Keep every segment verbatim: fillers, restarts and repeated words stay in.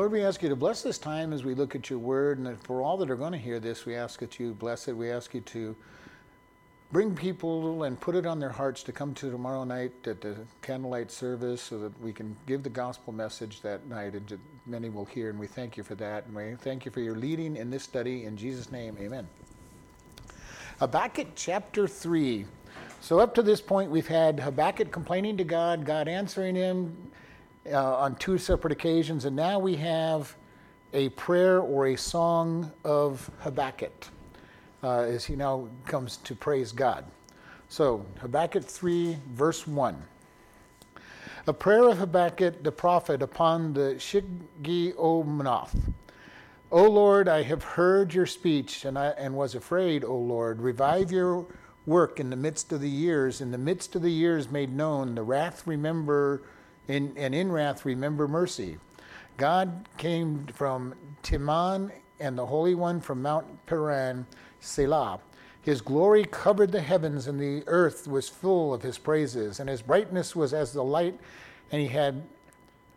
Lord, we ask you to bless this time as we look at your word, and for all that are going to hear this, we ask that you bless it. We ask you to bring people and put it on their hearts to come to tomorrow night at the candlelight service so that we can give the gospel message that night and that many will hear. And we thank you for that. And we thank you for your leading in this study. In Jesus' name, amen. Habakkuk chapter three. So up to this point, we've had Habakkuk complaining to God, God answering him uh, on two separate occasions. And now we have a prayer or a song of Habakkuk. Uh, as he now comes to praise God. So, Habakkuk three, verse one. A prayer of Habakkuk the prophet upon the Shigionoth. O Lord, I have heard your speech, and I and was afraid, O Lord. Revive your work in the midst of the years. In the midst of the years made known, the wrath remember, in, and in wrath remember mercy. God came from Teman, and the Holy One from Mount Paran, Selah. His glory covered the heavens, and the earth was full of his praises, and his brightness was as the light, and he had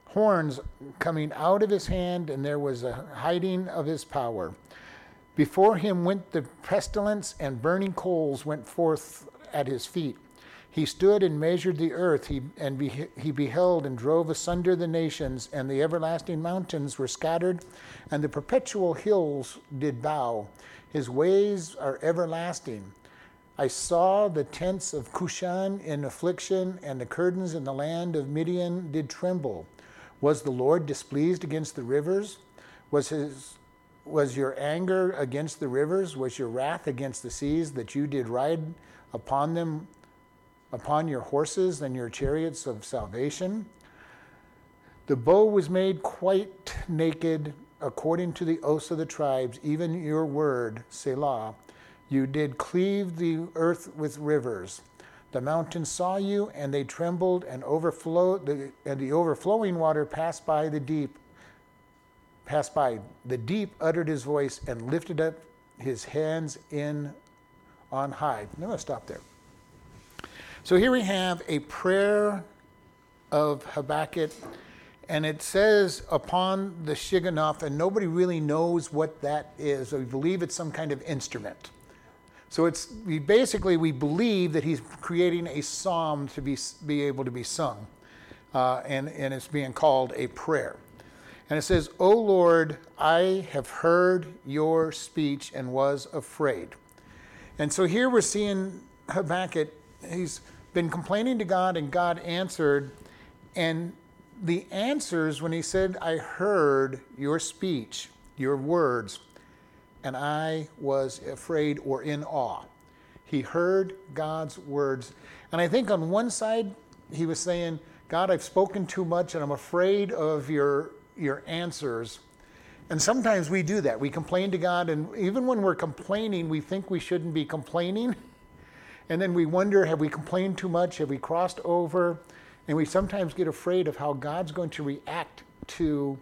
horns coming out of his hand, and there was a hiding of his power. Before him went the pestilence, and burning coals went forth at his feet. He stood and measured the earth, he, and be, he beheld and drove asunder the nations, and the everlasting mountains were scattered, and the perpetual hills did bow. His ways are everlasting. I saw the tents of Cushan in affliction, and the curtains in the land of Midian did tremble. Was the Lord displeased against the rivers? Was his... Was your anger against the rivers? Was your wrath against the seas, that you did ride upon them, upon your horses and your chariots of salvation? The bow was made quite naked, according to the oaths of the tribes, even your word, Selah. You did cleave the earth with rivers. The mountains saw you, and they trembled, and overflowed, the, and the overflowing water passed by the deep. Passed by. The deep uttered his voice and lifted up his hands in on high. I'm going to stop there. So here we have a prayer of Habakkuk, and it says upon the Shigionoth, and nobody really knows what that is. We believe it's some kind of instrument. So it's we basically we believe that he's creating a psalm to be be able to be sung, uh, and and it's being called a prayer. And it says, "O Lord, I have heard your speech and was afraid." And so here we're seeing Habakkuk. He's been complaining to God, and God answered, and the answers when he said, "I heard your speech, your words, and I was afraid," or in awe. He heard God's words. And I think on one side he was saying, "God, I've spoken too much, and I'm afraid of your your answers." And sometimes we do that. We complain to God, and even when we're complaining, we think we shouldn't be complaining. And then we wonder, have we complained too much? Have we crossed over? And we sometimes get afraid of how God's going to react to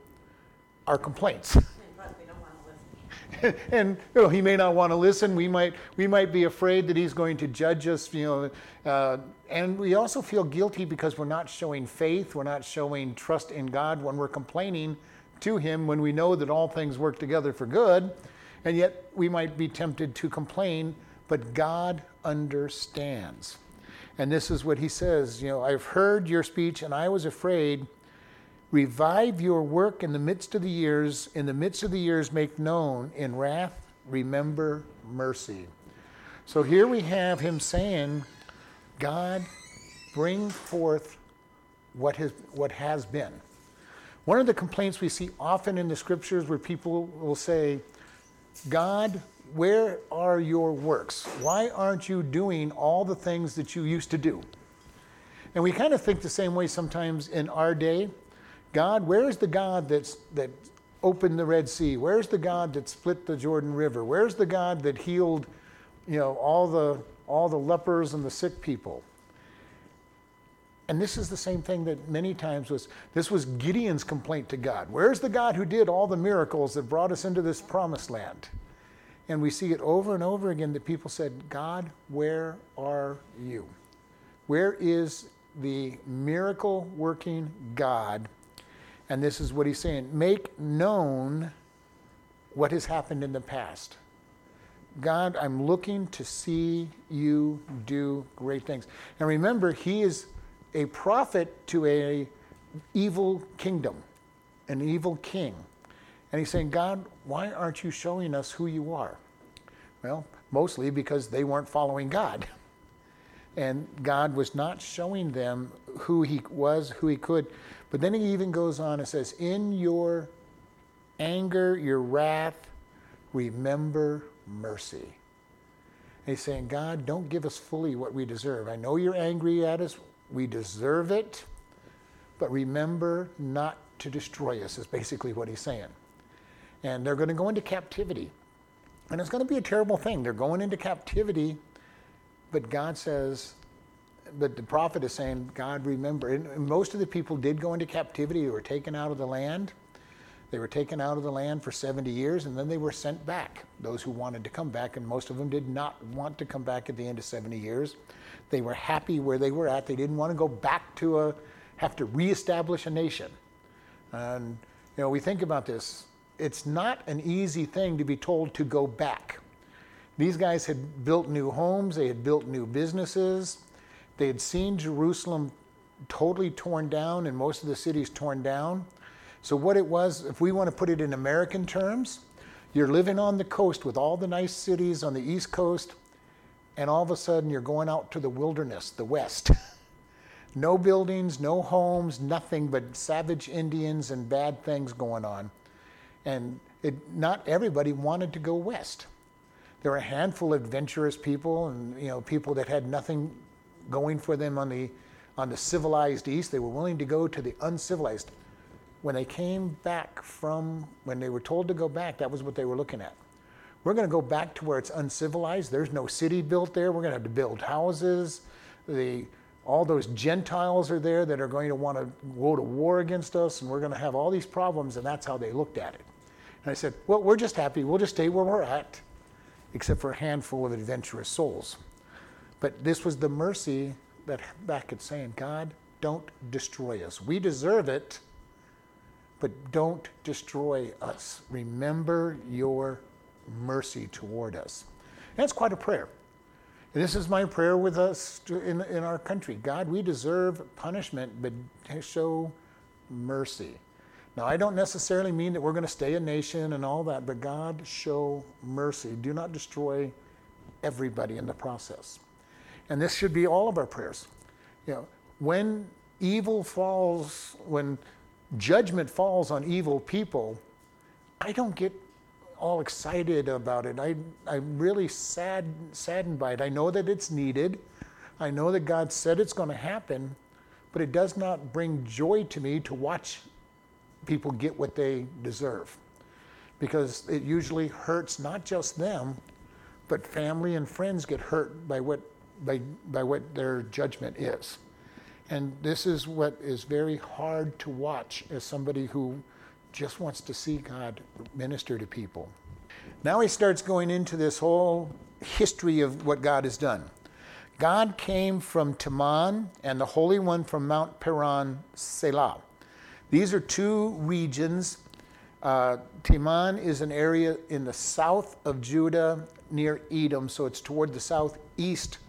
our complaints. But we don't want to listen. And you know, he may not want to listen. We might we might be afraid that he's going to judge us. You know, uh, and we also feel guilty because we're not showing faith. We're not showing trust in God when we're complaining to him, when we know that all things work together for good. And yet we might be tempted to complain. But God understands. And this is what he says, you know, "I've heard your speech and I was afraid. Revive your work in the midst of the years. In the midst of the years make known. In wrath remember mercy." So here we have him saying, God, bring forth what has, what has been. One of the complaints we see often in the scriptures where people will say, "God, where are your works? Why aren't you doing all the things that you used to do?" And we kind of think the same way sometimes in our day. God, where's the God that's, that opened the Red Sea? Where's the God that split the Jordan River? Where's the God that healed, you know, all the all the lepers and the sick people? And this is the same thing that many times was, this was Gideon's complaint to God. Where's the God who did all the miracles that brought us into this promised land? And we see it over and over again that people said, "God, where are you? Where is the miracle-working God?" And this is what he's saying. Make known what has happened in the past. God, I'm looking to see you do great things. And remember, he is a prophet to an evil kingdom, an evil king. And he's saying, God, why aren't you showing us who you are? Well, mostly because they weren't following God. And God was not showing them who he was, who he could. But then he even goes on and says, in your anger, your wrath, remember mercy. And he's saying, God, don't give us fully what we deserve. I know you're angry at us. We deserve it. But remember not to destroy us is basically what he's saying. And they're going to go into captivity. And it's going to be a terrible thing. They're going into captivity. But God says, but the prophet is saying, God, remember. And most of the people did go into captivity. They were taken out of the land. They were taken out of the land for seventy years, and then they were sent back, those who wanted to come back, and most of them did not want to come back at the end of seventy years. They were happy where they were at. They didn't want to go back to a, have to reestablish a nation. And, you know, we think about this. It's not an easy thing to be told to go back. These guys had built new homes. They had built new businesses. They had seen Jerusalem totally torn down and most of the cities torn down. So what it was, if we want to put it in American terms, you're living on the coast with all the nice cities on the East Coast, and all of a sudden you're going out to the wilderness, the West. No buildings, no homes, nothing but savage Indians and bad things going on. And it, not everybody wanted to go west. There were a handful of adventurous people and, you know, people that had nothing going for them on the on the civilized East. They were willing to go to the uncivilized. When they came back from, when they were told to go back, that was what they were looking at. We're going to go back to where it's uncivilized. There's no city built there. We're going to have to build houses. The all those Gentiles are there that are going to want to go to war against us, and we're going to have all these problems, and that's how they looked at it. And I said, well, we're just happy. We'll just stay where we're at, except for a handful of adventurous souls. But this was the mercy that Habakkuk is saying, God, don't destroy us. We deserve it, but don't destroy us. Remember your mercy toward us. And that's quite a prayer. And this is my prayer with us in, in our country. God, we deserve punishment, but show mercy. Now, I don't necessarily mean that we're going to stay a nation and all that, but God, show mercy. Do not destroy everybody in the process. And this should be all of our prayers. You know, when evil falls, when judgment falls on evil people, I don't get all excited about it. I, I'm really sad, saddened by it. I know that it's needed. I know that God said it's going to happen, but it does not bring joy to me to watch people get what they deserve, because it usually hurts not just them, but family and friends get hurt by what by by what their judgment is. And this is what is very hard to watch as somebody who just wants to see God minister to people. Now he starts going into this whole history of what God has done. God came from Teman and the Holy One from Mount Paran, Selah. These are two regions. Uh, Teman is an area in the south of Judah near Edom, so it's toward the southeast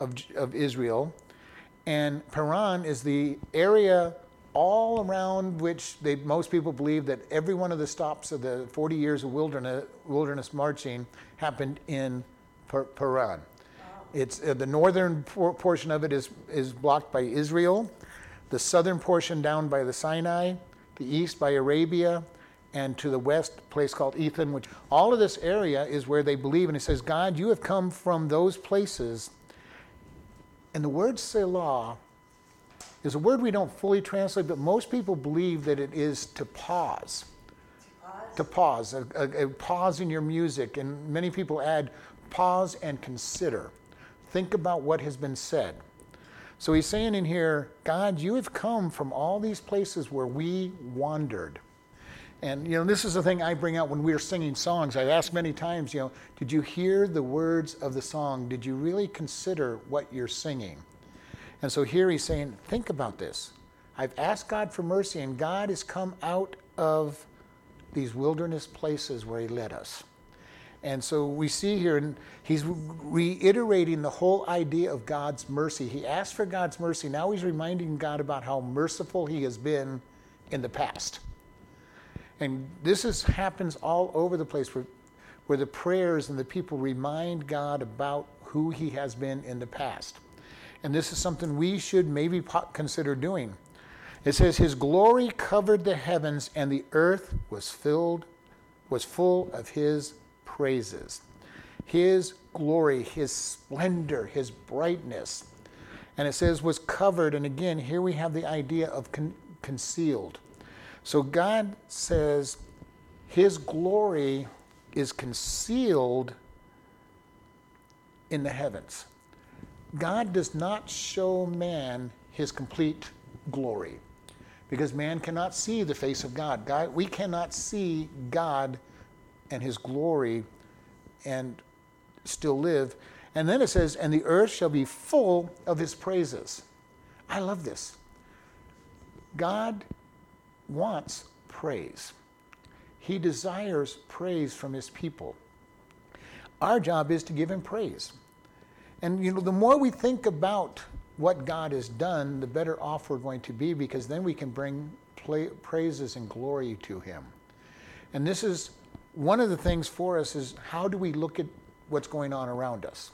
of, of Israel. And Paran is the area all around which they, most people believe that every one of the stops of the forty years of wilderness, wilderness marching happened in Paran. Wow. It's uh, the northern por- portion of it is, is blocked by Israel, the southern portion down by the Sinai, the east by Arabia, and to the west, a place called Ethan, which all of this area is where they believe. And it says, God, you have come from those places. And the word Selah is a word we don't fully translate, but most people believe that it is to pause. Pause? To pause, a, a, a pause in your music. And many people add pause and consider. Think about what has been said. So he's saying in here, God, you have come from all these places where we wandered. And, you know, this is the thing I bring out when we're singing songs. I've asked many times, you know, did you hear the words of the song? Did you really consider what you're singing? And so here he's saying, think about this. I've asked God for mercy, and God has come out of these wilderness places where he led us. And so we see here, and he's reiterating the whole idea of God's mercy. He asked for God's mercy. Now he's reminding God about how merciful he has been in the past. And this is, happens all over the place where, where the prayers and the people remind God about who he has been in the past. And this is something we should maybe consider doing. It says, his glory covered the heavens, and the earth was filled, was full of his praises. His glory, his splendor, his brightness. And it says was covered. And again, here we have the idea of con- concealed. So God says his glory is concealed in the heavens. God does not show man his complete glory, because man cannot see the face of God. God, we cannot see God and his glory and still live. And then it says, and the earth shall be full of his praises. I love this. God wants praise. He desires praise from his people. Our job is to give him praise. And you know, the more we think about what God has done, the better off we're going to be, because then we can bring play, praises and glory to him. And this is one of the things for us, is how do we look at what's going on around us?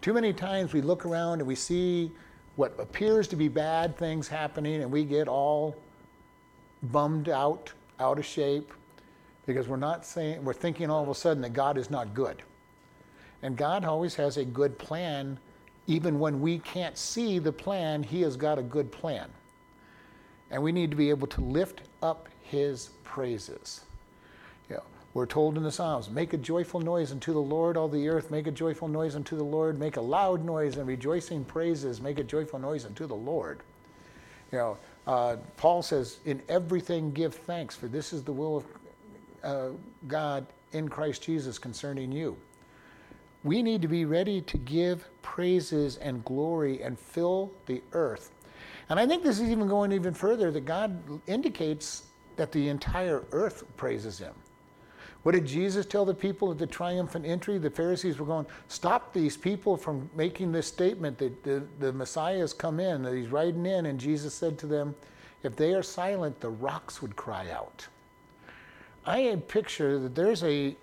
Too many times we look around and we see what appears to be bad things happening, and we get all bummed out, out of shape, because we're not saying, we're thinking all of a sudden that God is not good. And God always has a good plan. Even when we can't see the plan, he has got a good plan. And we need to be able to lift up his praises. You know, we're told in the Psalms, make a joyful noise unto the Lord, all the earth, make a joyful noise unto the Lord, make a loud noise and rejoicing praises, make a joyful noise unto the Lord. You know, uh, Paul says, in everything give thanks, for this is the will of uh, God in Christ Jesus concerning you. We need to be ready to give praises and glory and fill the earth. And I think this is even going even further, that God indicates that the entire earth praises him. What did Jesus tell the people at the triumphant entry? The Pharisees were going, stop these people from making this statement that the, the Messiah has come in, that he's riding in. And Jesus said to them, if they are silent, the rocks would cry out. I picture that there's a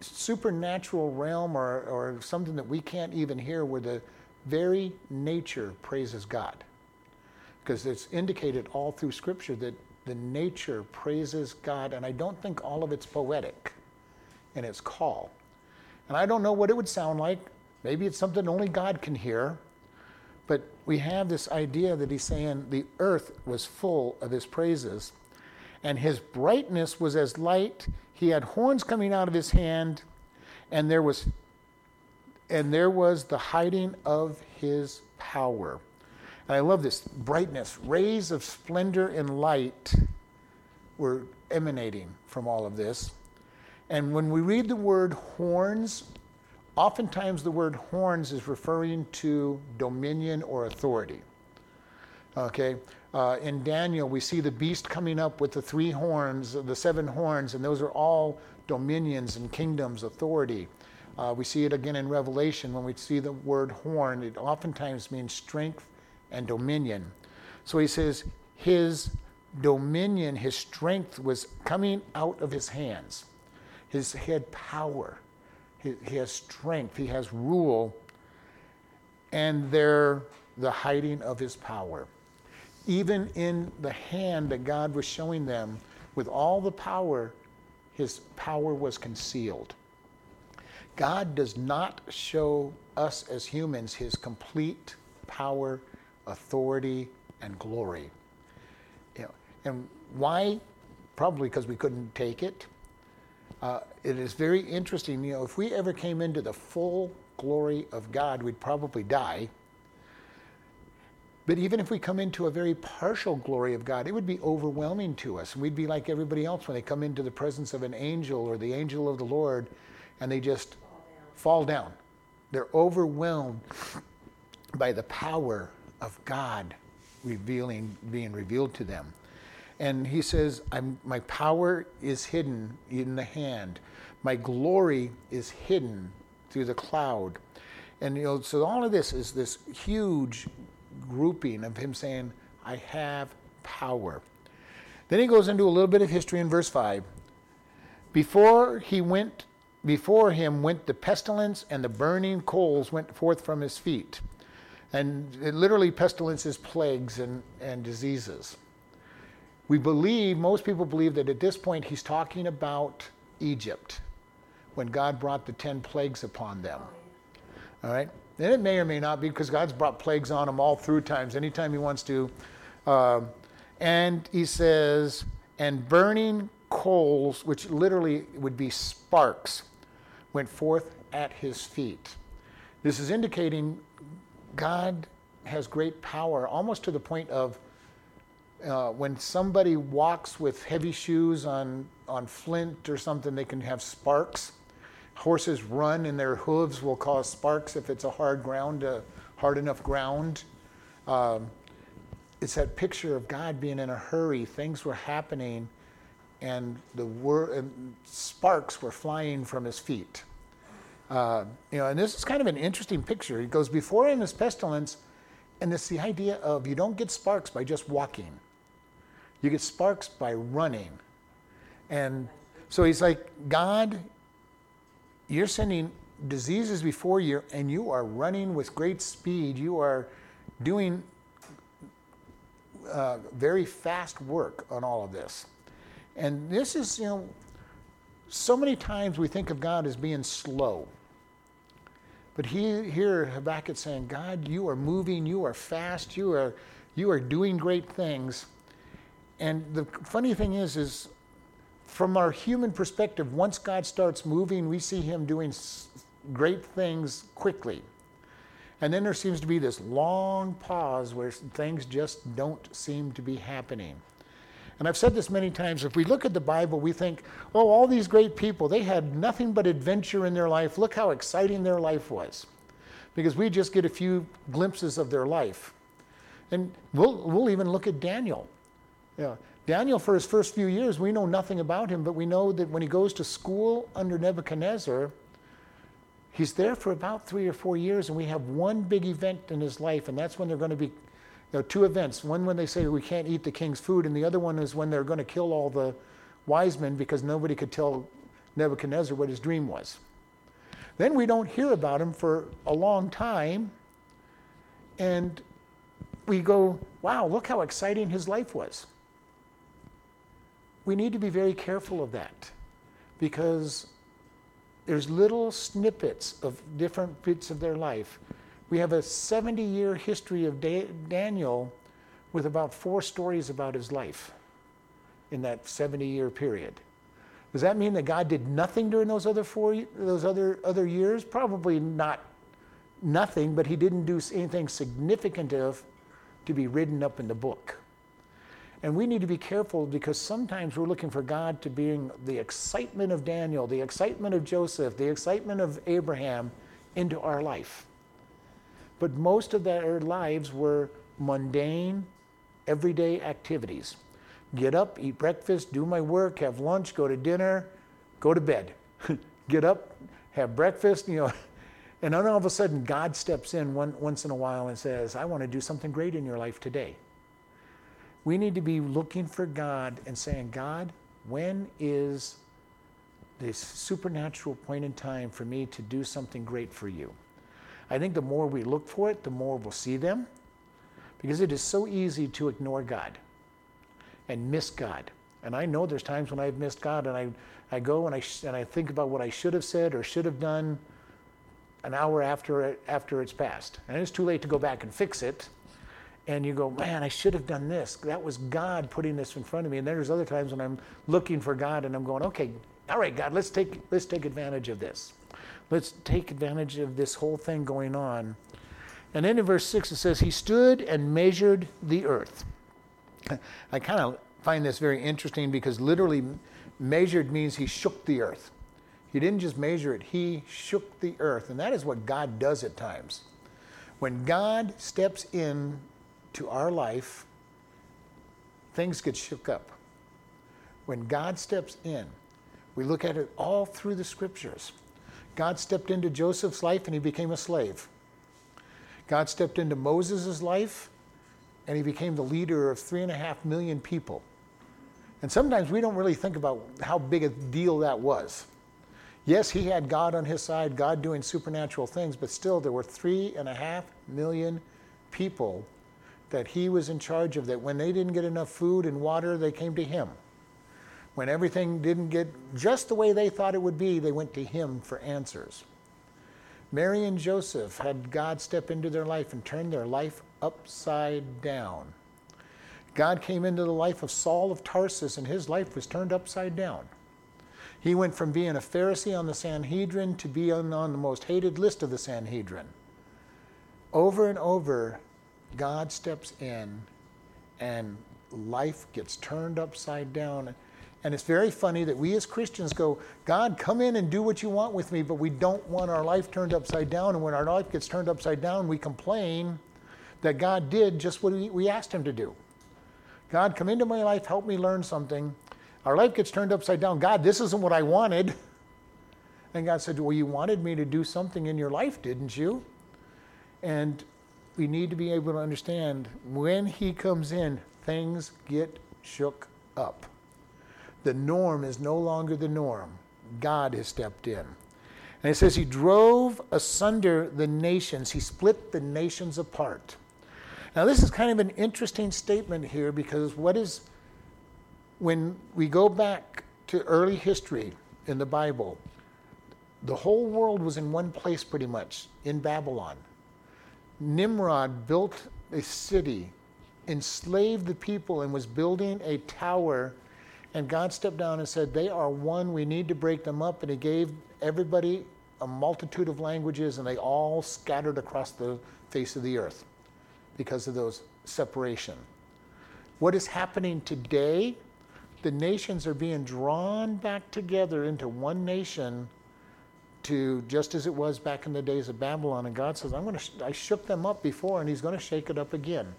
supernatural realm or, or something that we can't even hear, where the very nature praises God. Because it's indicated all through Scripture that the nature praises God, and I don't think all of it's poetic in its call. And I don't know what it would sound like. Maybe it's something only God can hear. But we have this idea that he's saying the earth was full of his praises, and his brightness was as light. He had horns coming out of his hand, and there was and there was the hiding of his power. And I love this, brightness, rays of splendor and light were emanating from all of this. And when we read the word horns, oftentimes the word horns is referring to dominion or authority. Okay, uh, in Daniel, we see the beast coming up with the three horns, the seven horns, and those are all dominions and kingdoms, authority. Uh, we see it again in Revelation. When we see the word horn, it oftentimes means strength and dominion. So he says his dominion, his strength was coming out of his hands. His head power. He, he has strength. He has rule. And there, the hiding of his power. Even in the hand that God was showing them, with all the power, his power was concealed. God does not show us as humans his complete power, authority, and glory. You know, and why? Probably because we couldn't take it. Uh, it is very interesting. You know, if we ever came into the full glory of God, we'd probably die. But even if we come into a very partial glory of God, it would be overwhelming to us. We'd be like everybody else when they come into the presence of an angel or the angel of the Lord, and they just fall down. They're overwhelmed by the power of God. revealing, being revealed to them. And he says, I'm, my power is hidden in the hand. My glory is hidden through the cloud. And you know, so all of this is this huge grouping of him saying, I have power. Then he goes into a little bit of history in verse five. Before he went, before him went the pestilence, and the burning coals went forth from his feet. And it literally, pestilence is plagues and, and diseases. We believe, most people believe, that at this point he's talking about Egypt, when God brought the ten plagues upon them. All right? And it may or may not be, because God's brought plagues on them all through times, anytime he wants to. Uh, and he says, and burning coals, which literally would be sparks, went forth at his feet. This is indicating God has great power, almost to the point of uh, when somebody walks with heavy shoes on, on flint or something, they can have sparks. Horses run, and their hooves will cause sparks if it's a hard ground, uh, hard enough ground. Um, it's that picture of God being in a hurry. Things were happening, and the wor- and sparks were flying from his feet. Uh, you know, and this is kind of an interesting picture. It goes, before him is pestilence, and it's the idea of, you don't get sparks by just walking. You get sparks by running. And so he's like, God, you're sending diseases before you, and you are running with great speed. You are doing uh, very fast work on all of this. And this is, you know, so many times we think of God as being slow. But he, here Habakkuk saying, God, you are moving, you are fast, you are you are doing great things. And the funny thing is, is from our human perspective, once God starts moving, we see him doing great things quickly. And then there seems to be this long pause where things just don't seem to be happening. And I've said this many times, if we look at the Bible, we think, oh, all these great people, they had nothing but adventure in their life. Look how exciting their life was. Because we just get a few glimpses of their life. And we'll we'll even look at Daniel. Yeah. Daniel, for his first few years, we know nothing about him, but we know that when he goes to school under Nebuchadnezzar, he's there for about three or four years, and we have one big event in his life, and that's when they're going to be, you know, two events. One when they say we can't eat the king's food, and the other one is when they're going to kill all the wise men because nobody could tell Nebuchadnezzar what his dream was. Then we don't hear about him for a long time, and we go, wow, look how exciting his life was. We need to be very careful of that, because there's little snippets of different bits of their life. We have a seventy-year history of da- Daniel with about four stories about his life in that seventy-year period. Does that mean that God did nothing during those other four, those other other years? Probably not nothing, but he didn't do anything significant enough to be written up in the book. And we need to be careful, because sometimes we're looking for God to bring the excitement of Daniel, the excitement of Joseph, the excitement of Abraham into our life. But most of their lives were mundane, everyday activities. Get up, eat breakfast, do my work, have lunch, go to dinner, go to bed. Get up, have breakfast, you know. And then all of a sudden, God steps in one, once in a while and says, I want to do something great in your life today. We need to be looking for God and saying, God, when is this supernatural point in time for me to do something great for you? I think the more we look for it, the more we'll see them, because it is so easy to ignore God and miss God. And I know there's times when I've missed God, and I, I go and I sh- and I think about what I should have said or should have done an hour after it, after it's passed. And it's too late to go back and fix it. And you go, man, I should have done this. That was God putting this in front of me. And there's other times when I'm looking for God, and I'm going, okay, all right, God, let's take let's take advantage of this. Let's take advantage of this whole thing going on. And then in verse six, it says, he stood and measured the earth. I kind of find this very interesting, because literally measured means he shook the earth. He didn't just measure it, he shook the earth. And that is what God does at times. When God steps in to our life, things get shook up. When God steps in, we look at it all through the scriptures. God stepped into Joseph's life and he became a slave. God stepped into Moses' life and he became the leader of three and a half million people. And sometimes we don't really think about how big a deal that was. Yes, he had God on his side, God doing supernatural things, but still there were three and a half million people that he was in charge of, that when they didn't get enough food and water, they came to him. When everything didn't get just the way they thought it would be, they went to him for answers. Mary and Joseph had God step into their life and turn their life upside down. God came into the life of Saul of Tarsus, and his life was turned upside down. He went from being a Pharisee on the Sanhedrin to being on, on the most hated list of the Sanhedrin. Over and over, God steps in, and life gets turned upside down. And it's very funny that we as Christians go, God, come in and do what you want with me, but we don't want our life turned upside down. And when our life gets turned upside down, we complain that God did just what we asked him to do. God, come into my life, help me learn something. Our life gets turned upside down. God, this isn't what I wanted. And God said, well, you wanted me to do something in your life, didn't you? And we need to be able to understand when he comes in, things get shook up. The norm is no longer the norm. God has stepped in. And it says he drove asunder the nations. He split the nations apart. Now, this is kind of an interesting statement here, because what is, when we go back to early history in the Bible, the whole world was in one place pretty much, in Babylon. Nimrod built a city, enslaved the people, and was building a tower, and God stepped down and said, they are one, we need to break them up, and he gave everybody a multitude of languages, and they all scattered across the face of the earth because of those separation. What is happening today? The nations are being drawn back together into one nation, to just as it was back in the days of Babylon. And God says, I'm going to sh- I shook them up before, and he's going to shake it up again.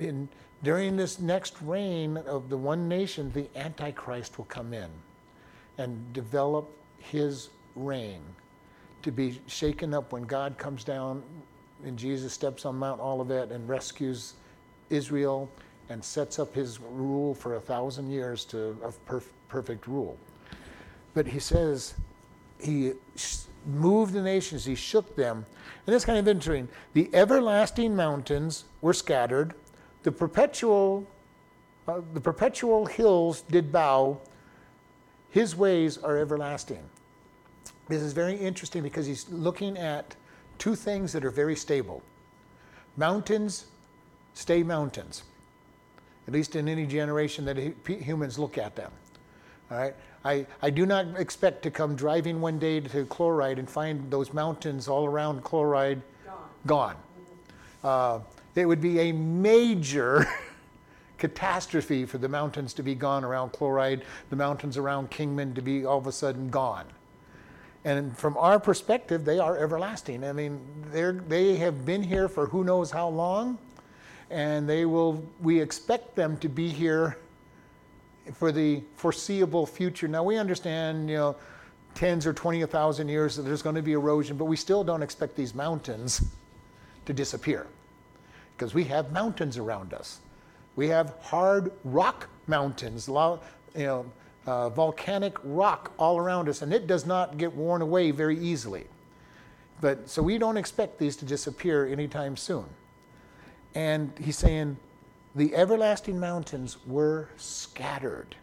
In during this next reign of the one nation, the Antichrist will come in and develop his reign to be shaken up when God comes down. And Jesus steps on Mount Olivet and rescues Israel and sets up his rule for a thousand years to, of perf- perfect rule. But he says he sh- moved the nations, he shook them. And it's kind of interesting. The everlasting mountains were scattered. The perpetual, uh, the perpetual hills did bow. His ways are everlasting. This is very interesting, because he's looking at two things that are very stable. Mountains stay mountains, at least in any generation that humans look at them. All right, I, I do not expect to come driving one day to Chloride and find those mountains all around Chloride gone. gone. Uh, it would be a major catastrophe for the mountains to be gone around Chloride, the mountains around Kingman to be all of a sudden gone. And from our perspective, they are everlasting. I mean, they they have been here for who knows how long, and they will. We expect them to be here for the foreseeable future. Now, we understand, you know, tens or twenty thousand years that there's going to be erosion, but we still don't expect these mountains to disappear, because we have mountains around us. We have hard rock mountains, you know. Uh, volcanic rock all around us, and it does not get worn away very easily. But so we don't expect these to disappear anytime soon. And he's saying the everlasting mountains were scattered.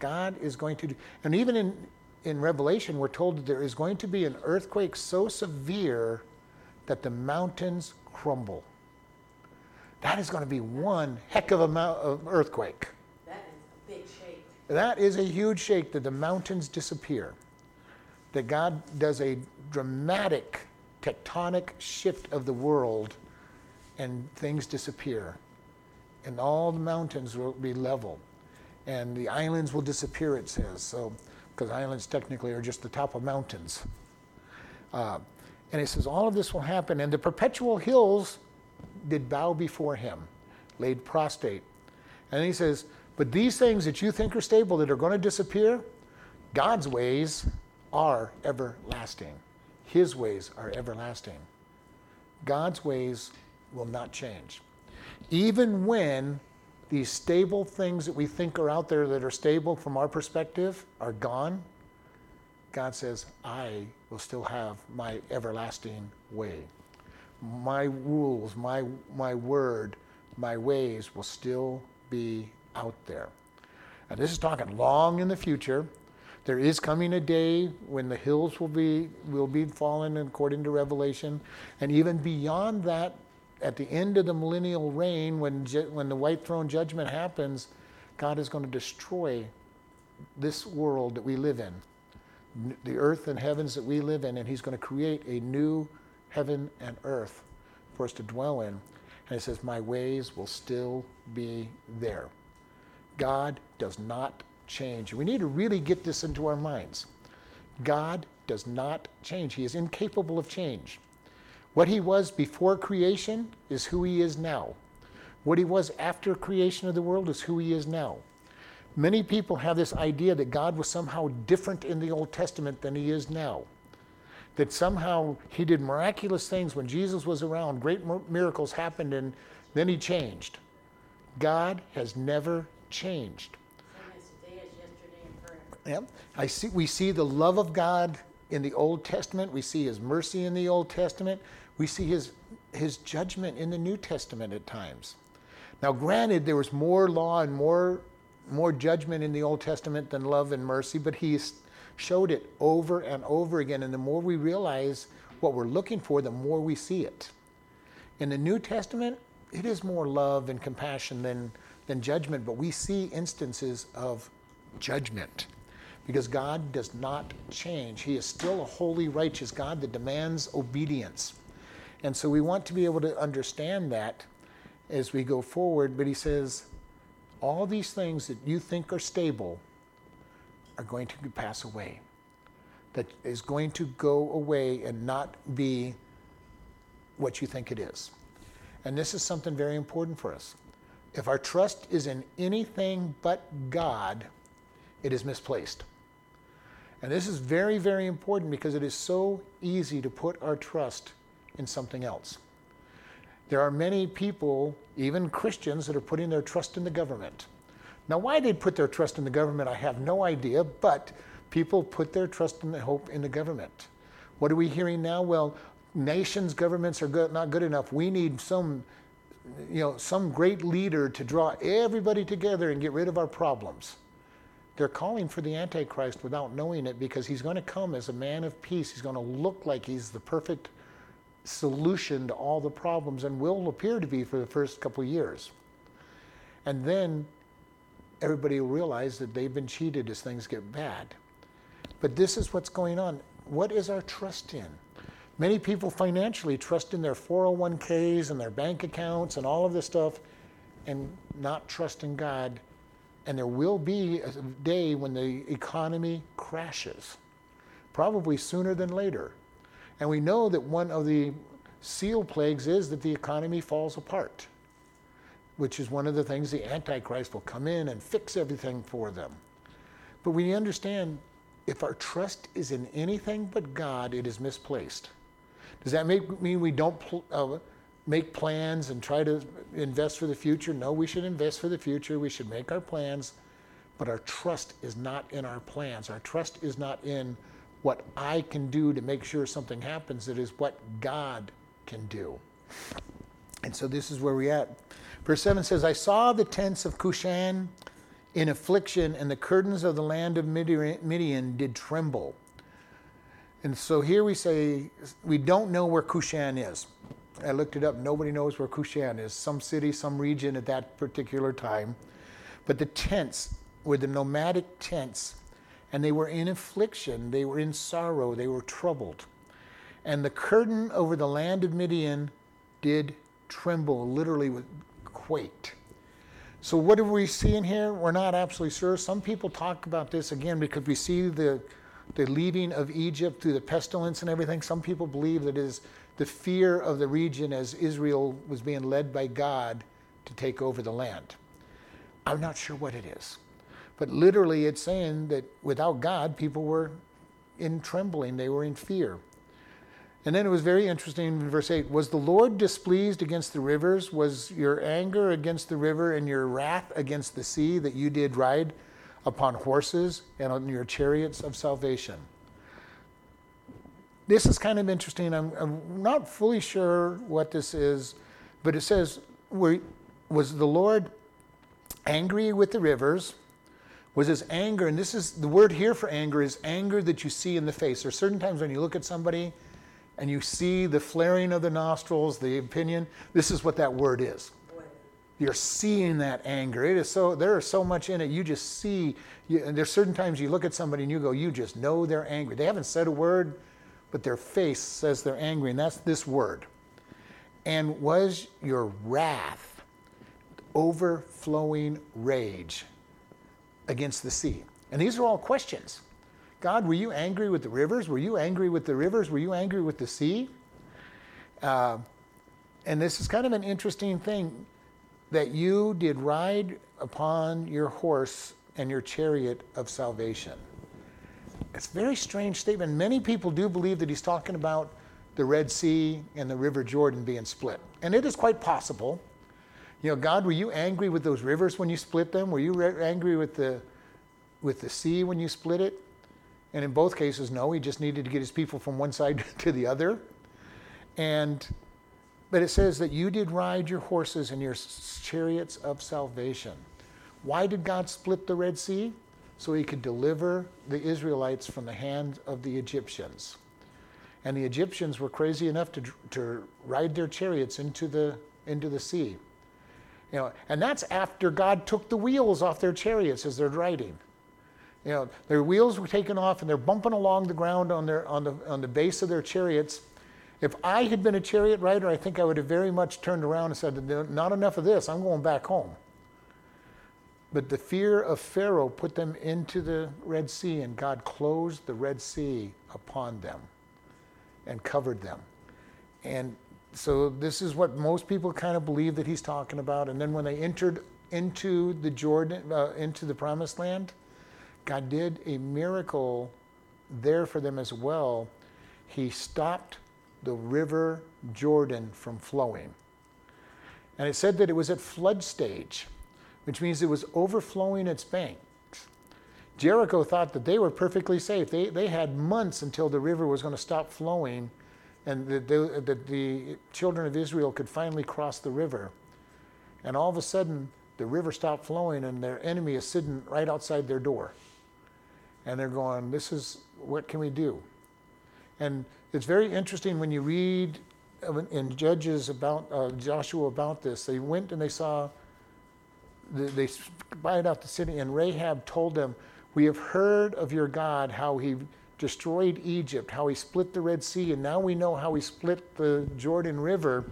God is going to do, and even in, in Revelation, we're told that there is going to be an earthquake so severe that the mountains crumble. That is going to be one heck of a mount of earthquake. That is a big shake. That is a huge shake, that the mountains disappear, that God does a dramatic tectonic shift of the world, and things disappear, and all the mountains will be level, and the islands will disappear, it says, so, because islands technically are just the top of mountains. Uh, and it says all of this will happen, and the perpetual hills did bow before him, laid prostrate. And he says, but these things that you think are stable, that are going to disappear, God's ways are everlasting. His ways are everlasting. God's ways will not change. Even when these stable things that we think are out there that are stable from our perspective are gone, God says, I will still have my everlasting way. My rules, my my word, my ways will still be out there. And this is talking long in the future. There is coming a day when the hills will be will be fallen according to Revelation. And even beyond that, at the end of the millennial reign, when when the white throne judgment happens, God is going to destroy this world that we live in, the earth and heavens that we live in, and he's going to create a new heaven and earth for us to dwell in. And it says, my ways will still be there. God does not change. We need to really get this into our minds. God does not change. He is incapable of change. What he was before creation is who he is now. What he was after creation of the world is who he is now. Many people have this idea that God was somehow different in the Old Testament than he is now. That somehow he did miraculous things when Jesus was around, great miracles happened, and then he changed. God has never changed. Yeah. I see. We see the love of God in the Old Testament. We see his mercy in the Old Testament. We see his his judgment in the New Testament at times. Now, granted, there was more law and more more judgment in the Old Testament than love and mercy, but he showed it over and over again. And the more we realize what we're looking for, the more we see it. In the New Testament, it is more love and compassion than than judgment, but we see instances of judgment. Because God does not change. He is still a holy, righteous God that demands obedience. And so we want to be able to understand that as we go forward. But he says, all these things that you think are stable are going to pass away. That is going to go away and not be what you think it is. And this is something very important for us. If our trust is in anything but God, it is misplaced. And this is very, very important because it is so easy to put our trust in something else. There are many people, even Christians, that are putting their trust in the government. Now, why they put their trust in the government, I have no idea, but people put their trust and hope in the government. What are we hearing now? Well, nations, governments are good, not good enough. We need some, you know, some great leader to draw everybody together and get rid of our problems. They're calling for the Antichrist without knowing it because he's going to come as a man of peace. He's going to look like he's the perfect solution to all the problems and will appear to be for the first couple of years. And then everybody will realize that they've been cheated as things get bad. But this is what's going on. What is our trust in? Many people financially trust in their four oh one k's and their bank accounts and all of this stuff and not trust in God. And there will be a day when the economy crashes, probably sooner than later. And we know that one of the seal plagues is that the economy falls apart, which is one of the things the Antichrist will come in and fix everything for them. But we understand if our trust is in anything but God, it is misplaced. Does that make, mean we don't pl- uh, make plans and try to invest for the future? No, we should invest for the future. We should make our plans, but our trust is not in our plans. Our trust is not in what I can do to make sure something happens. It is what God can do. And so this is where we're at. Verse seven says, I saw the tents of Cushan in affliction, and the curtains of the land of Midian did tremble. And so here we say, we don't know where Cushan is. I looked it up. Nobody knows where Cushan is. Some city, some region at that particular time. But the tents were the nomadic tents, and they were in affliction. They were in sorrow. They were troubled. And the curtain over the land of Midian did tremble, literally quaked. So what are we seeing here? We're not absolutely sure. Some people talk about this again because we see the the leaving of Egypt through the pestilence and everything. Some people believe that it is the fear of the region as Israel was being led by God to take over the land. I'm not sure what it is. But literally it's saying that without God, people were in trembling. They were in fear. And then it was very interesting in verse eight. Was the Lord displeased against the rivers? Was your anger against the river and your wrath against the sea, that you did ride upon horses and on your chariots of salvation? This is kind of interesting. I'm, I'm not fully sure what this is, but it says, were, was the Lord angry with the rivers? Was his anger, and this is the word here for anger, is anger that you see in the face. There are certain times when you look at somebody and you see the flaring of the nostrils, the opinion. This is what that word is. You're seeing that anger. It is so, there is so much in it. You just see, you, and there's certain times you look at somebody and you go, you just know they're angry. They haven't said a word, but their face says they're angry, and that's this word. And was your wrath, overflowing rage against the sea? And these are all questions. God, were you angry with the rivers? Were you angry with the rivers? Were you angry with the sea? Uh, and this is kind of an interesting thing, that you did ride upon your horse and your chariot of salvation. It's a very strange statement. Many people do believe that he's talking about the Red Sea and the River Jordan being split. And it is quite possible. You know, God, were you angry with those rivers when you split them? Were you re- angry with the with the sea when you split it? And in both cases, no, he just needed to get his people from one side to the other. And but it says that you did ride your horses and your chariots of salvation. Why did God split the Red Sea? So he could deliver the Israelites from the hand of the Egyptians. And the Egyptians were crazy enough to to ride their chariots into the into the sea. You know, and that's after God took the wheels off their chariots as they're riding. You know, their wheels were taken off and they're bumping along the ground on their on the on the base of their chariots. If I had been a chariot rider, I think I would have very much turned around and said, not enough of this, I'm going back home. But the fear of Pharaoh put them into the Red Sea, and God closed the Red Sea upon them and covered them. And so this is what most people kind of believe that he's talking about. And then when they entered into the Jordan, uh, into the Promised Land, God did a miracle there for them as well. He stopped the River Jordan from flowing. And it said that it was at flood stage, which means it was overflowing its banks. Jericho thought that they were perfectly safe. They they had months until the river was going to stop flowing, and that the, the, the children of Israel could finally cross the river. And all of a sudden, the river stopped flowing, and their enemy is sitting right outside their door. And they're going, this is, what can we do? And it's very interesting when you read in Judges about uh, Joshua about this. They went and they saw, they spied out the city, and Rahab told them, we have heard of your God, how he destroyed Egypt, how he split the Red Sea, and now we know how he split the Jordan River.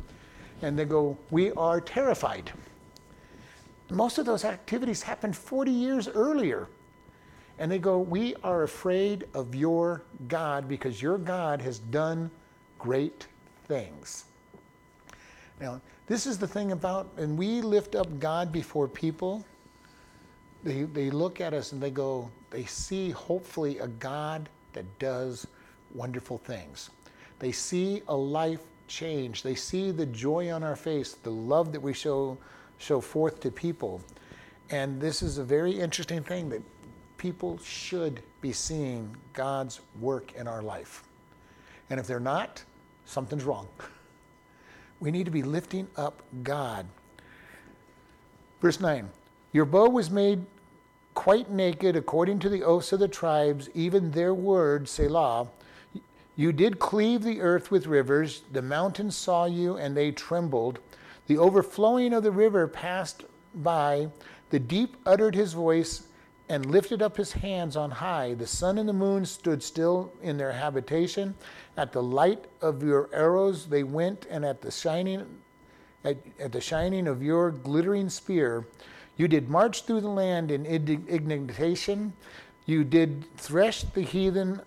And they go, we are terrified. Most of those activities happened forty years earlier. And they go, we are afraid of your God, because your God has done great things. Now, this is the thing about, and we lift up God before people. They, they look at us and they go, they see hopefully a God that does wonderful things. They see a life change. They see the joy on our face, the love that we show show forth to people. And this is a very interesting thing, that people should be seeing God's work in our life. And if they're not, something's wrong. We need to be lifting up God. Verse nine, your bow was made quite naked, according to the oaths of the tribes, even their word, Selah. You did cleave the earth with rivers. The mountains saw you, and they trembled. The overflowing of the river passed by. The deep uttered his voice and lifted up his hands on high. The sun and the moon stood still in their habitation. At the light of your arrows they went, and at the shining, at, at the shining of your glittering spear. You did march through the land in indignation. You did thresh the heathen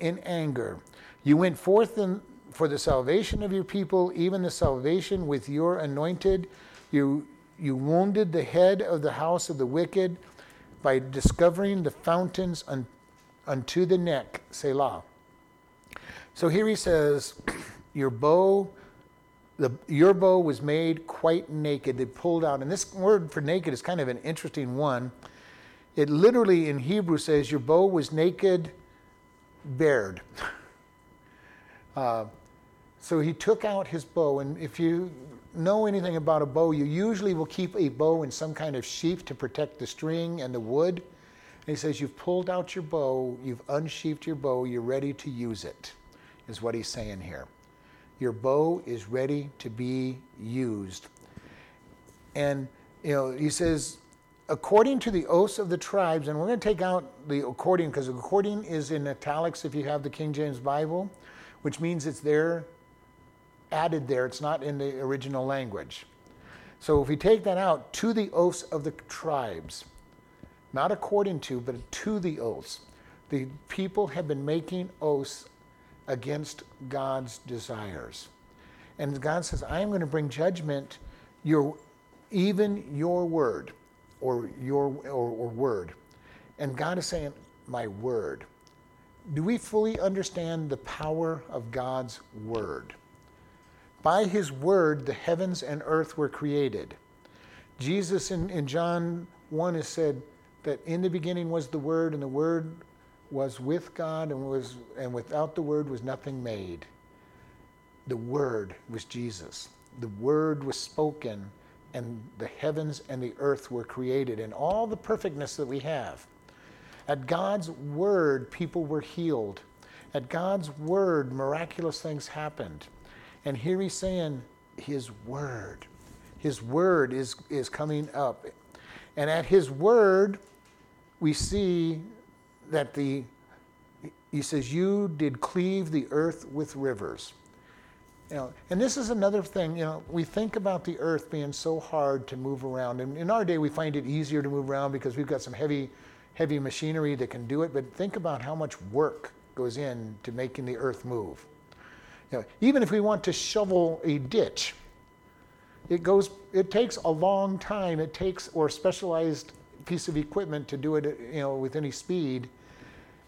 in anger. You went forth in, for the salvation of your people, even the salvation with your anointed. You you wounded the head of the house of the wicked by discovering the fountains un, unto the neck, Selah. So here he says, your bow, the, your bow was made quite naked. They pulled out, and this word for naked is kind of an interesting one. It literally in Hebrew says, your bow was naked, bared. Uh, so he took out his bow, and if you know anything about a bow, you usually will keep a bow in some kind of sheath to protect the string and the wood. And he says, you've pulled out your bow, you've unsheathed your bow, you're ready to use it, is what he's saying here. Your bow is ready to be used. And, you know, he says, according to the oaths of the tribes, and we're going to take out the according, because according is in italics if you have the King James Bible, which means it's there, added there. It's not in the original language. So if we take that out, to the oaths of the tribes, not according to, but to the oaths. The people have been making oaths against God's desires. And God says, I am going to bring judgment, your, even your word, or your or, or word. And God is saying, my word. Do we fully understand the power of God's word? By his word, the heavens and earth were created. Jesus in, in John one has said that in the beginning was the word, and the word was with God, and was and without the word was nothing made. The word was Jesus. The word was spoken, and the heavens and the earth were created, and all the perfectness that we have. At God's word, people were healed. At God's word, miraculous things happened. And here he's saying his word. His word is, is coming up. And at his word, we see that the, he says, you did cleave the earth with rivers. You know, and this is another thing, you know, we think about the earth being so hard to move around. And in our day, we find it easier to move around because we've got some heavy, heavy machinery that can do it. But think about how much work goes in to making the earth move. You know, even if we want to shovel a ditch, it goes, it takes a long time. It takes, or specialized piece of equipment to do it, you know, with any speed.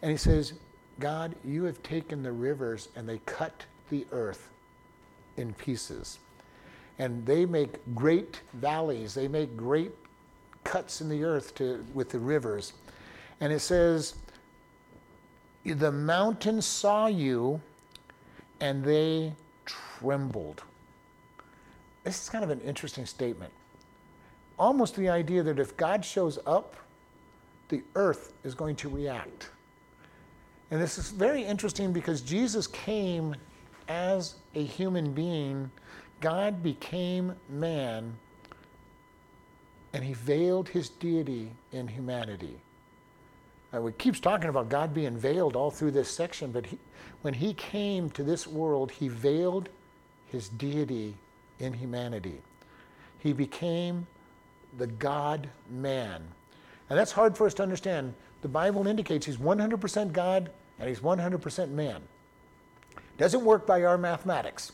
And he says, God, you have taken the rivers and they cut the earth in pieces. And they make great valleys. They make great cuts in the earth to, with the rivers. And it says, the mountains saw you and they trembled. This is kind of an interesting statement. Almost the idea that if God shows up, the earth is going to react. And this is very interesting because Jesus came as a human being. God became man, and he veiled his deity in humanity. Now, we keep talking about God being veiled all through this section, but he, when he came to this world, he veiled his deity in humanity. He became the God-man. And that's hard for us to understand. The Bible indicates he's one hundred percent God and he's one hundred percent man. Doesn't work by our mathematics.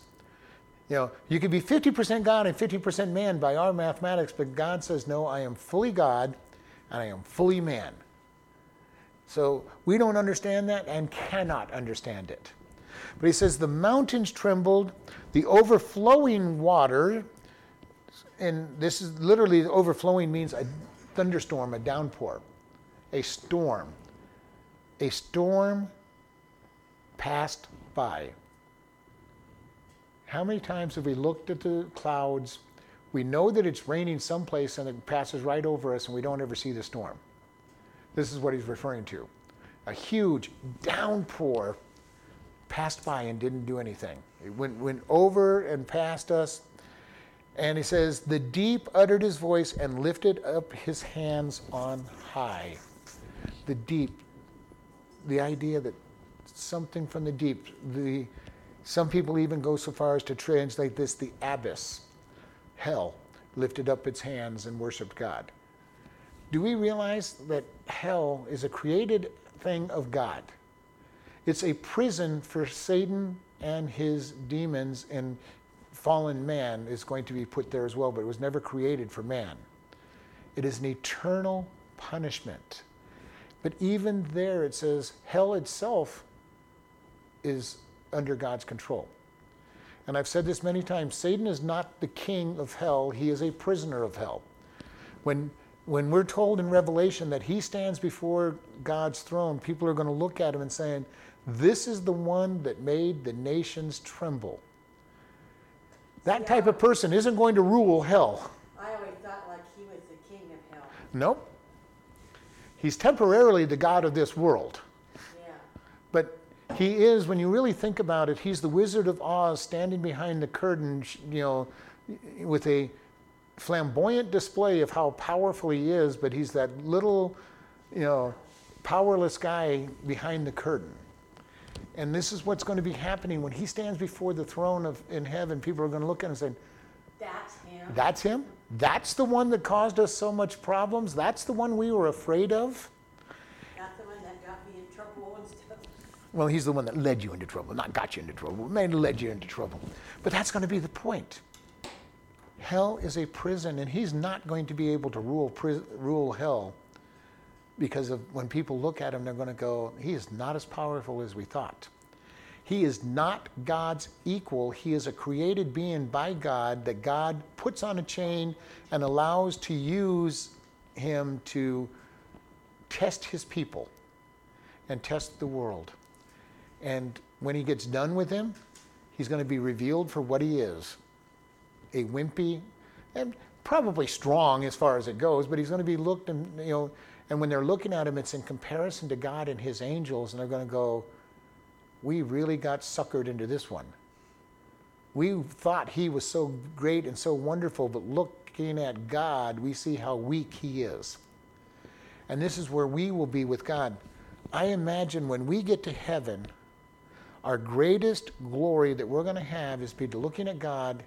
You know, you could be fifty percent God and fifty percent man by our mathematics, but God says, no, I am fully God and I am fully man. So we don't understand that and cannot understand it. But he says, the mountains trembled, the overflowing water, and this is literally, overflowing means a thunderstorm, a downpour, a storm. A storm passed by. How many times have we looked at the clouds? We know that it's raining someplace and it passes right over us and we don't ever see the storm. This is what he's referring to. A huge downpour passed by and didn't do anything. It went, went over and past us. And he says, the deep uttered his voice and lifted up his hands on high. The deep, the idea that something from the deep, the some people even go so far as to translate this, the abyss, hell, lifted up its hands and worshiped God. Do we realize that hell is a created thing of God? It's a prison for Satan and his demons, and fallen man is going to be put there as well, but it was never created for man. It is an eternal punishment. But even there it says hell itself is under God's control. And I've said this many times, Satan is not the king of hell, he is a prisoner of hell. When when we're told in Revelation that he stands before God's throne, people are going to look at him and saying, this is the one that made the nations tremble. That yeah. type of person isn't going to rule hell. I always thought like he was the king of hell. Nope. He's temporarily the god of this world. Yeah. But he is, when you really think about it, he's the Wizard of Oz standing behind the curtain, you know, with a flamboyant display of how powerful he is, but he's that little, you know, powerless guy behind the curtain. And this is what's going to be happening when he stands before the throne of in heaven. People are going to look at him and say, that's him. That's him? That's the one that caused us so much problems? That's the one we were afraid of? That's the one that got me in trouble and stuff. Well, he's the one that led you into trouble, not got you into trouble, may led you into trouble. But that's going to be the point. Hell is a prison, and he's not going to be able to rule pri- rule hell, because of when people look at him, they're going to go, he is not as powerful as we thought. He is not God's equal. He is a created being by God that God puts on a chain and allows to use him to test his people and test the world. And when he gets done with him, he's going to be revealed for what he is, a wimpy, and probably strong as far as it goes, but he's going to be looked and, you know, and when they're looking at him, it's in comparison to God and his angels, and they're going to go, we really got suckered into this one. We thought he was so great and so wonderful, but looking at God, we see how weak he is. And this is where we will be with God. I imagine when we get to heaven, our greatest glory that we're going to have is be looking at God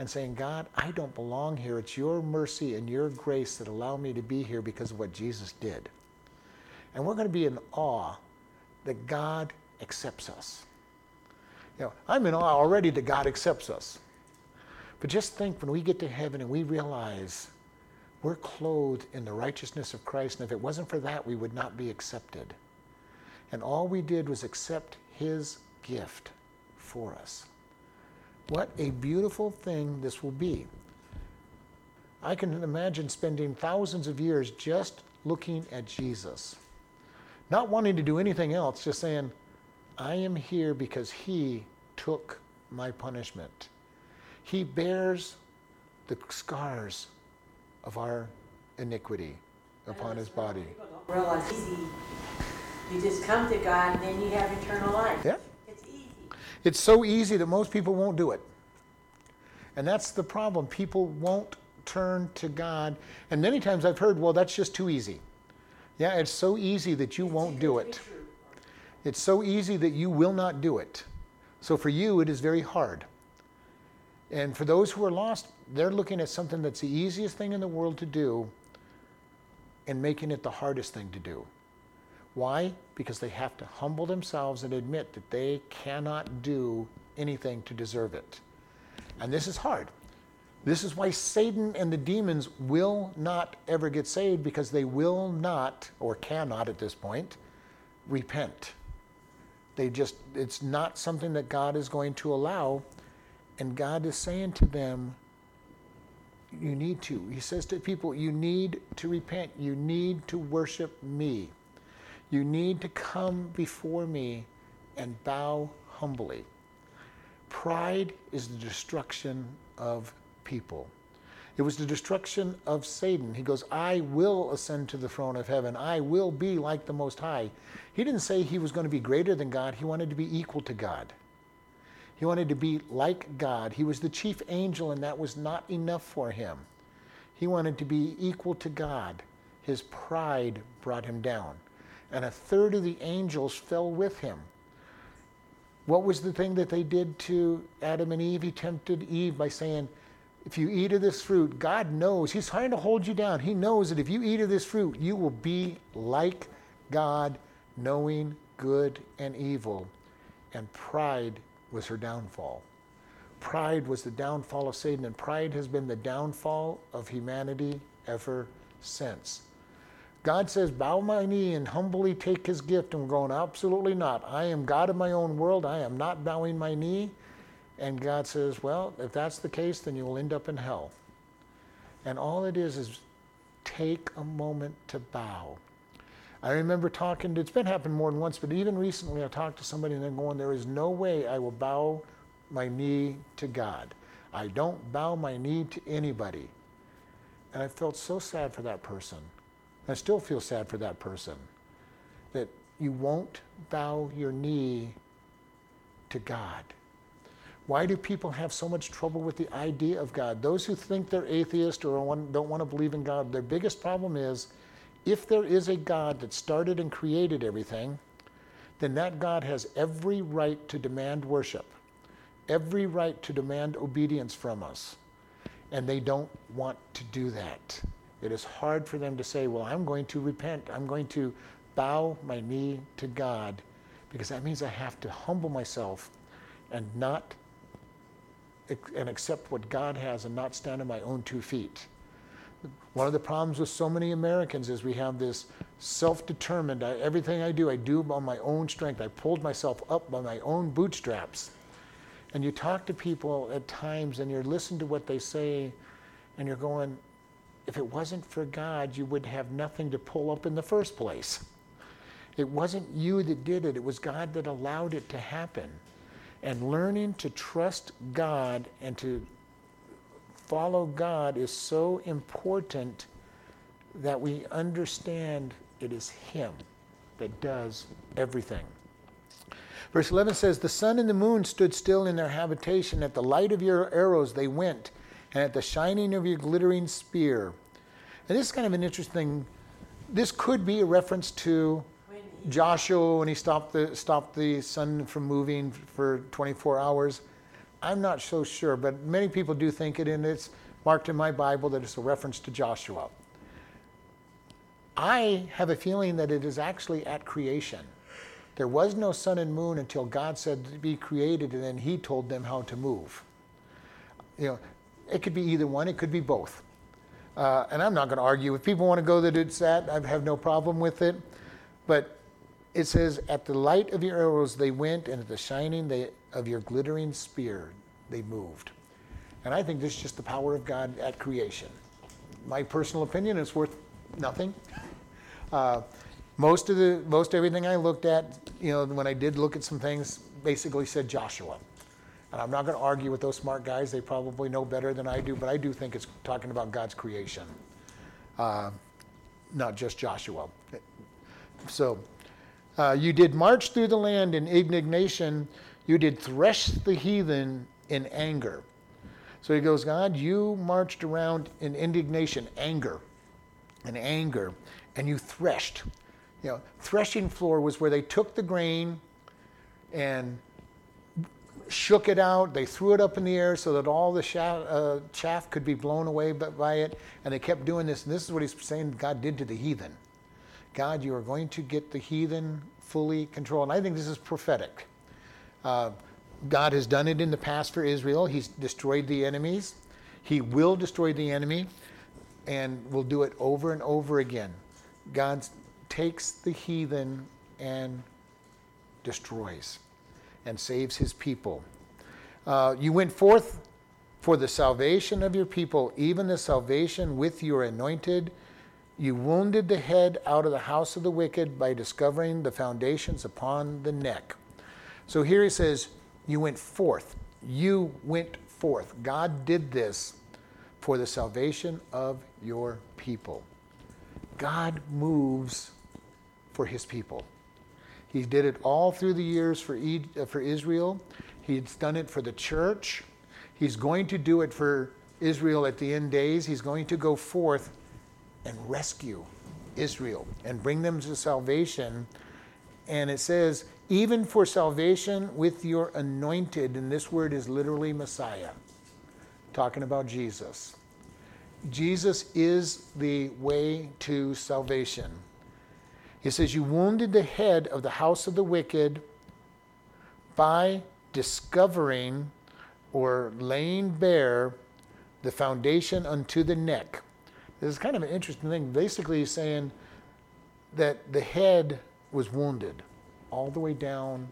and saying, God, I don't belong here. It's your mercy and your grace that allow me to be here because of what Jesus did. And we're going to be in awe that God accepts us. You know, I'm in awe already that God accepts us. But just think, when we get to heaven and we realize we're clothed in the righteousness of Christ, and if it wasn't for that, we would not be accepted. And all we did was accept his gift for us. What a beautiful thing this will be. I can imagine spending thousands of years just looking at Jesus, not wanting to do anything else, just saying, I am here because he took my punishment. He bears the scars of our iniquity upon his body. People don't realize it's easy. You just come to God and then you have eternal life. Yeah. It's so easy that most people won't do it. And that's the problem. People won't turn to God. And many times I've heard, well, that's just too easy. Yeah, it's so easy that you won't do it. It's so easy that you will not do it. So for you, it is very hard. And for those who are lost, they're looking at something that's the easiest thing in the world to do and making it the hardest thing to do. Why? Because they have to humble themselves and admit that they cannot do anything to deserve it. And this is hard. This is why Satan and the demons will not ever get saved, because they will not, or cannot at this point, repent. They just, it's not something that God is going to allow. And God is saying to them, you need to. He says to people, you need to repent. You need to worship me. You need to come before me and bow humbly. Pride is the destruction of people. It was the destruction of Satan. He goes, I will ascend to the throne of heaven. I will be like the Most High. He didn't say he was going to be greater than God. He wanted to be equal to God. He wanted to be like God. He was the chief angel, and that was not enough for him. He wanted to be equal to God. His pride brought him down. And a third of the angels fell with him. What was the thing that they did to Adam and Eve? He tempted Eve by saying, If you eat of this fruit, God knows. He's trying to hold you down. He knows that if you eat of this fruit, you will be like God, knowing good and evil. And pride was her downfall. Pride was the downfall of Satan, and pride has been the downfall of humanity ever since. God says, bow my knee and humbly take his gift. And we're going, absolutely not. I am God of my own world. I am not bowing my knee. And God says, well, if that's the case, then you will end up in hell. And all it is is take a moment to bow. I remember talking, it's been happening more than once, but even recently I talked to somebody and they're going, there is no way I will bow my knee to God. I don't bow my knee to anybody. And I felt so sad for that person. I still feel sad for that person. That you won't bow your knee to God. Why do people have so much trouble with the idea of God? Those who think they're atheist or don't want to believe in God, their biggest problem is, if there is a God that started and created everything, then that God has every right to demand worship, every right to demand obedience from us. And they don't want to do that. It is hard for them to say, well, I'm going to repent. I'm going to bow my knee to God, because that means I have to humble myself and not and accept what God has and not stand on my own two feet. One of the problems with so many Americans is we have this self-determined, I, everything I do, I do on my own strength. I pulled myself up by my own bootstraps. And you talk to people at times and you're listening to what they say and you're going, if it wasn't for God, you would have nothing to pull up in the first place. It wasn't you that did it. It was God that allowed it to happen. And learning to trust God and to follow God is so important that we understand it is Him that does everything. Verse eleven says, the sun and the moon stood still in their habitation. At the light of your arrows they went, and at the shining of your glittering spear. And this is kind of an interesting, this could be a reference to Joshua when he stopped the stopped the sun from moving for twenty-four hours. I'm not so sure, but many people do think it, and it's marked in my Bible that it's a reference to Joshua. I have a feeling that it is actually at creation. There was no sun and moon until God said to be created, and then he told them how to move. You know, it could be either one, it could be both. Uh, and I'm not going to argue. If people want to go that it's that, I have no problem with it. But it says, at the light of your arrows they went, and at the shining they, of your glittering spear they moved. And I think this is just the power of God at creation. My personal opinion is worth nothing. Uh, most of the most everything I looked at, you know, when I did look at some things, basically said Joshua. And I'm not going to argue with those smart guys. They probably know better than I do, but I do think it's talking about God's creation, uh, not just Joshua. So, uh, you did march through the land in indignation. You did thresh the heathen in anger. So he goes, God, you marched around in indignation, anger, and anger, and you threshed. You know, threshing floor was where they took the grain and shook it out. They threw it up in the air so that all the chaff, uh, chaff could be blown away by it. And they kept doing this. And this is what he's saying God did to the heathen. God, you are going to get the heathen fully controlled. And I think this is prophetic. Uh, God has done it in the past for Israel. He's destroyed the enemies. He will destroy the enemy and will do it over and over again. God takes the heathen and destroys and saves his people. Uh, you went forth for the salvation of your people, even the salvation with your anointed. You wounded the head out of the house of the wicked by discovering the foundations upon the neck. So here he says, you went forth. You went forth. God did this for the salvation of your people. God moves for his people. He did it all through the years for for Israel. He's done it for the church. He's going to do it for Israel at the end days. He's going to go forth and rescue Israel and bring them to salvation. And it says, even for salvation with your anointed, and this word is literally Messiah. talking about Jesus. Jesus is the way to salvation. He says, you wounded the head of the house of the wicked by discovering or laying bare the foundation unto the neck. This is kind of an interesting thing. Basically, he's saying that the head was wounded all the way down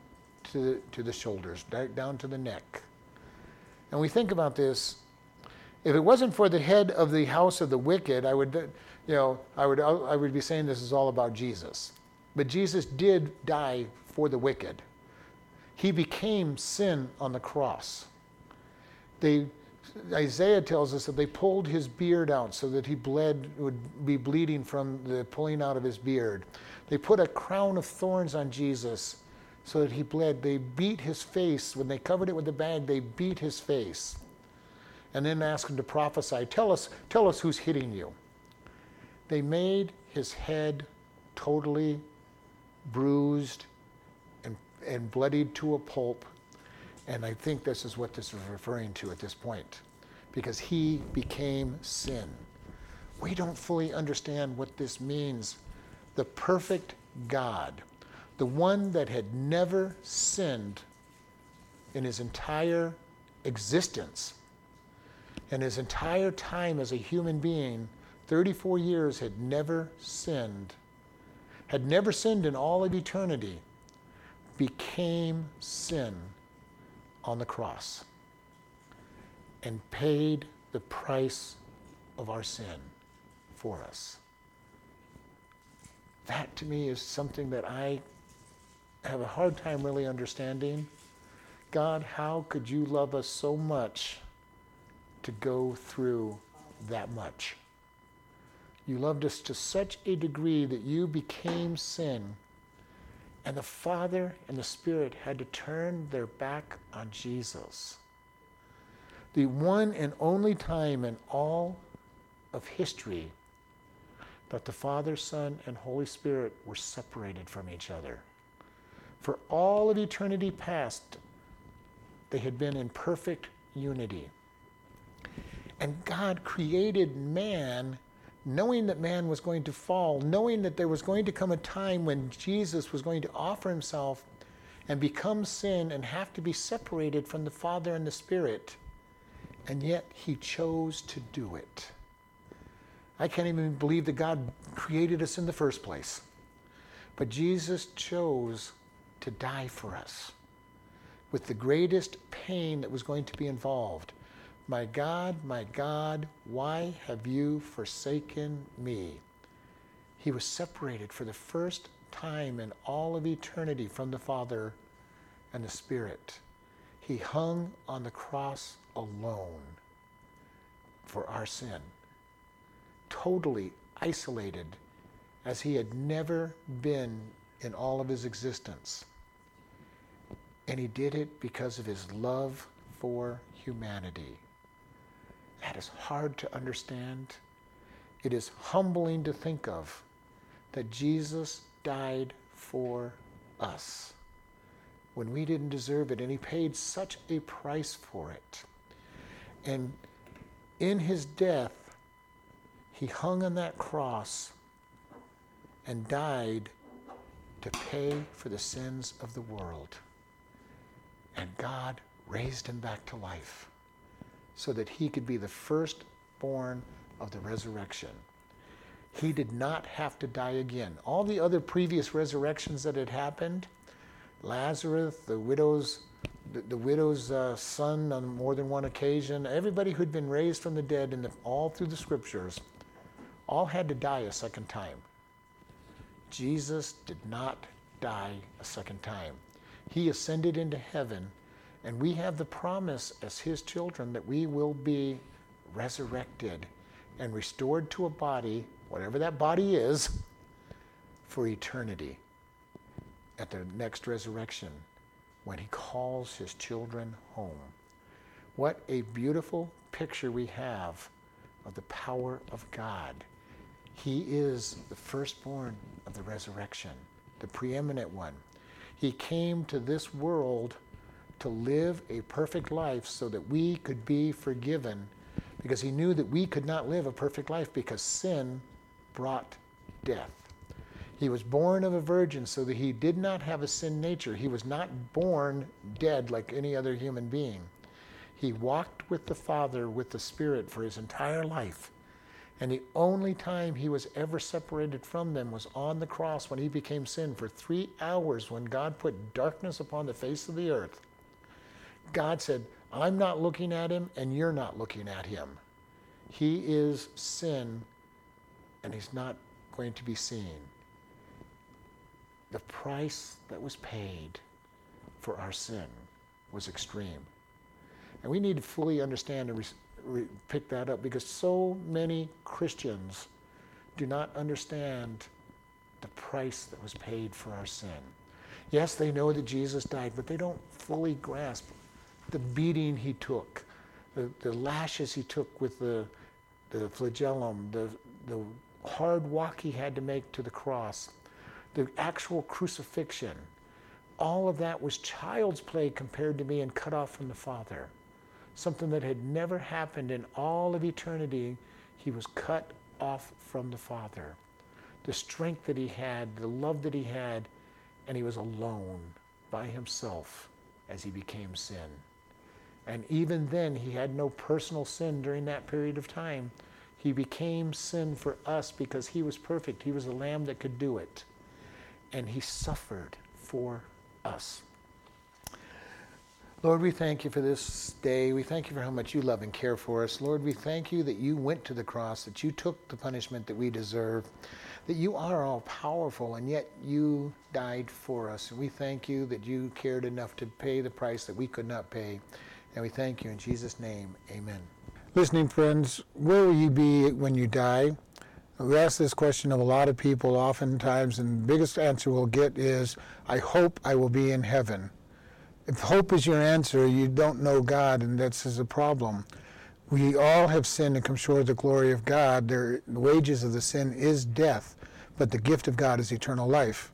to the, to the shoulders, down to the neck. And we think about this. If it wasn't for the head of the house of the wicked, I would, you know, I would, I would be saying this is all about Jesus. But Jesus did die for the wicked. He became sin on the cross. They, Isaiah tells us that they pulled his beard out so that he bled, would be bleeding from the pulling out of his beard. They put a crown of thorns on Jesus so that he bled. They beat his face. When they covered it with a bag, they beat his face. And then asked him to prophesy. Tell us, tell us who's hitting you. They made his head totally bruised and, and bloodied to a pulp. And I think this is what this is referring to at this point, because he became sin. We don't fully understand what this means. The perfect God, the one that had never sinned in his entire existence, and his entire time as a human being, thirty-four years, had never sinned, had never sinned in all of eternity, became sin on the cross and paid the price of our sin for us. That to me is something that I have a hard time really understanding. God, how could you love us so much to go through that much? You loved us to such a degree that you became sin, and the Father and the Spirit had to turn their back on Jesus. The one and only time in all of history that the Father, Son, and Holy Spirit were separated from each other. For all of eternity past, they had been in perfect unity. And God created man knowing that man was going to fall, knowing that there was going to come a time when Jesus was going to offer himself and become sin and have to be separated from the Father and the Spirit. And yet he chose to do it. I can't even believe that God created us in the first place. But Jesus chose to die for us with the greatest pain that was going to be involved. My God, my God, why have you forsaken me? He was separated for the first time in all of eternity from the Father and the Spirit. He hung on the cross alone for our sin, totally isolated as he had never been in all of his existence. And he did it because of his love for humanity. That is hard to understand. It is humbling to think of that Jesus died for us when we didn't deserve it, and he paid such a price for it. And in his death, he hung on that cross and died to pay for the sins of the world. And God raised him back to life, so that he could be the firstborn of the resurrection. He did not have to die again. All the other previous resurrections that had happened, Lazarus, the widow's, the, the widow's uh, son on more than one occasion, everybody who'd been raised from the dead in the, all through the scriptures, all had to die a second time. Jesus did not die a second time. He ascended into heaven, and we have the promise as his children that we will be resurrected and restored to a body, whatever that body is, for eternity at the next resurrection when he calls his children home. What a beautiful picture we have of the power of God. He is the firstborn of the resurrection, the preeminent one. He came to this world to live a perfect life so that we could be forgiven, because he knew that we could not live a perfect life because sin brought death. He was born of a virgin so that he did not have a sin nature. He was not born dead like any other human being. He walked with the Father, with the Spirit for his entire life. And the only time he was ever separated from them was on the cross when he became sin for three hours when God put darkness upon the face of the earth. God said, I'm not looking at him and you're not looking at him. He is sin and he's not going to be seen. The price that was paid for our sin was extreme. And we need to fully understand and res- pick that up, because so many Christians do not understand the price that was paid for our sin. Yes, they know that Jesus died, but they don't fully grasp the beating he took, the, the lashes he took with the, the flagellum, the, the hard walk he had to make to the cross, the actual crucifixion. All of that was child's play compared to being cut off from the Father. Something that had never happened in all of eternity. He was cut off from the Father. The strength that he had, the love that he had, and he was alone by himself as he became sin. And even then, he had no personal sin during that period of time. He became sin for us because he was perfect. He was the Lamb that could do it. And he suffered for us. Lord, we thank you for this day. We thank you for how much you love and care for us. Lord, we thank you that you went to the cross, that you took the punishment that we deserve, that you are all powerful, and yet you died for us. And we thank you that you cared enough to pay the price that we could not pay. And we thank you in Jesus' name, amen. Listening friends, where will you be when you die? We ask this question of a lot of people oftentimes, and the biggest answer we'll get is, I hope I will be in heaven. If hope is your answer, you don't know God, and that's is a problem. We all have sinned and come short of the glory of God. The wages of the sin is death, but the gift of God is eternal life.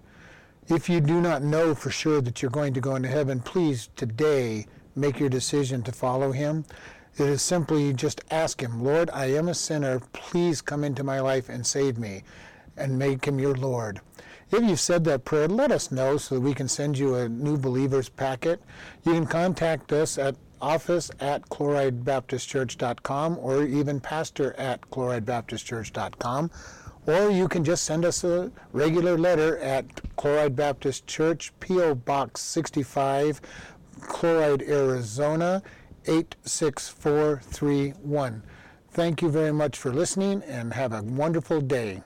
If you do not know for sure that you're going to go into heaven, please today make your decision to follow him. It is simply just ask him, Lord, I am a sinner. Please come into my life and save me, and make him your Lord. If you've said that prayer, let us know so that we can send you a new believers packet. You can contact us at office at chloride baptist church dot com or even pastor at chloride baptist church dot com. Or you can just send us a regular letter at Chloride Baptist Church, P O Box sixty-five, Chloride, Arizona, eight six four three one. Thank you very much for listening and have a wonderful day.